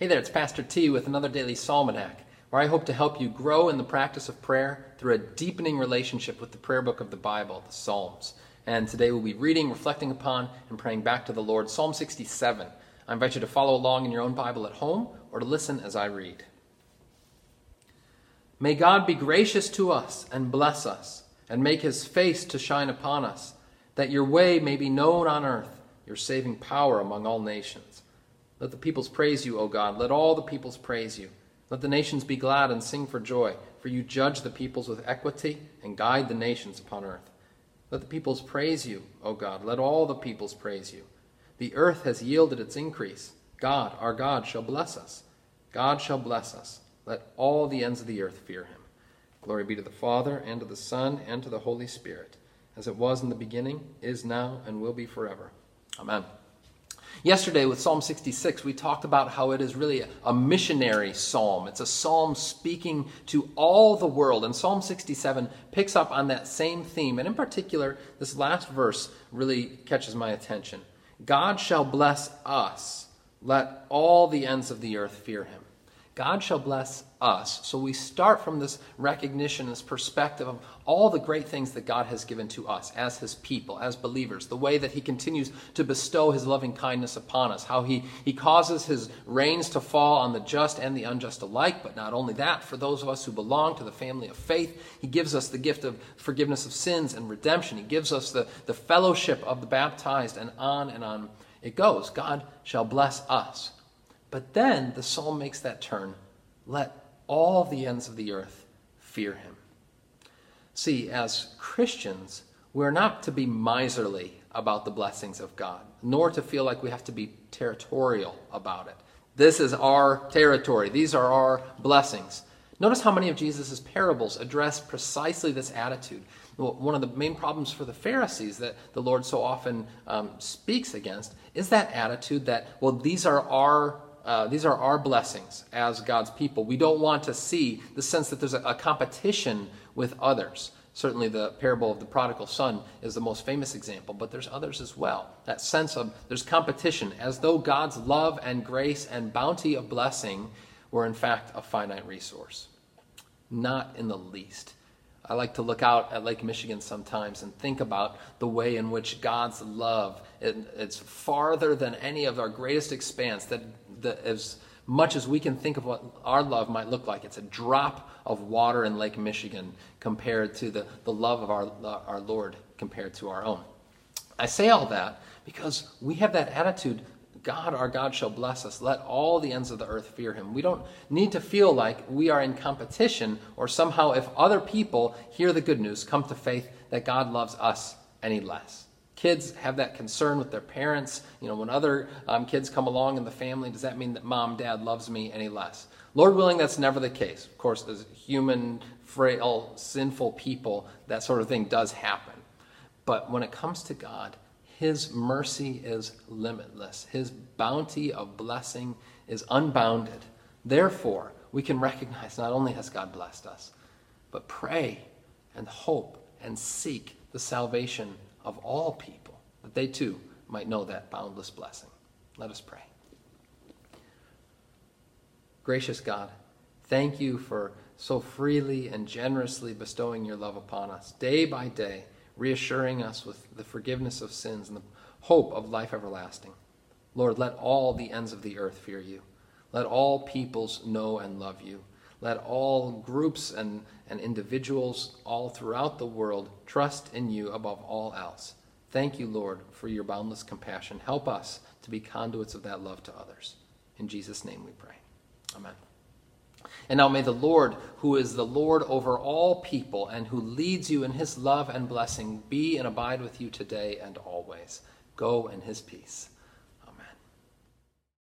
Hey there, it's Pastor T with another Daily Psalmanac, where I hope to help you grow in the practice of prayer through a deepening relationship with the prayer book of the Bible, the Psalms. And today we'll be reading, reflecting upon, and praying back to the Lord, Psalm 67. I invite you to follow along in your own Bible at home or to listen as I read. May God be gracious to us and bless us, and make his face to shine upon us, that your way may be known on earth, your saving power among all nations. Let the peoples praise you, O God. Let all the peoples praise you. Let the nations be glad and sing for joy, for you judge the peoples with equity and guide the nations upon earth. Let the peoples praise you, O God. Let all the peoples praise you. The earth has yielded its increase. God, our God, shall bless us. God shall bless us. Let all the ends of the earth fear him. Glory be to the Father, and to the Son, and to the Holy Spirit, as it was in the beginning, is now, and will be forever. Amen. Yesterday with Psalm 66, we talked about how it is really a missionary psalm. It's a psalm speaking to all the world. And Psalm 67 picks up on that same theme. And in particular, this last verse really catches my attention. God shall bless us. Let all the ends of the earth fear him. God shall bless us. So we start from this recognition, this perspective of all the great things that God has given to us as his people, as believers, the way that he continues to bestow his loving kindness upon us, how he causes his rains to fall on the just and the unjust alike. But not only that, for those of us who belong to the family of faith, he gives us the gift of forgiveness of sins and redemption. He gives us the fellowship of the baptized, and on it goes. God shall bless us. But then the psalm makes that turn. Let all the ends of the earth fear him. See, as Christians, we're not to be miserly about the blessings of God, nor to feel like we have to be territorial about it. This is our territory. These are our blessings. Notice how many of Jesus' parables address precisely this attitude. One of the main problems for the Pharisees that the Lord so often speaks against is that attitude that, well, these are our blessings as God's people. We don't want to see the sense that there's a competition with others. Certainly the parable of the prodigal son is the most famous example, but there's others as well. That sense of there's competition, as though God's love and grace and bounty of blessing were in fact a finite resource. Not in the least. I like to look out at Lake Michigan sometimes and think about the way in which God's love, it's farther than any of our greatest expanse, that as much as we can think of what our love might look like, it's a drop of water in Lake Michigan compared to the love of our Lord compared to our own. I say all that because we have that attitude, God, our God, shall bless us. Let all the ends of the earth fear him. We don't need to feel like we are in competition or somehow if other people hear the good news, come to faith that God loves us any less. Kids have that concern with their parents. You know, when other kids come along in the family, does that mean that mom, dad loves me any less? Lord willing, that's never the case. Of course, as human, frail, sinful people, that sort of thing does happen. But when it comes to God, his mercy is limitless. His bounty of blessing is unbounded. Therefore, we can recognize not only has God blessed us, but pray and hope and seek the salvation of all people, that they too might know that boundless blessing. Let us pray. Gracious God, thank you for so freely and generously bestowing your love upon us day by day, reassuring us with the forgiveness of sins and the hope of life everlasting. Lord, let all the ends of the earth fear you. Let all peoples know and love you. Let all groups and individuals all throughout the world trust in you above all else. Thank you, Lord, for your boundless compassion. Help us to be conduits of that love to others. In Jesus' name we pray. Amen. And now may the Lord, who is the Lord over all people and who leads you in his love and blessing, be and abide with you today and always. Go in his peace.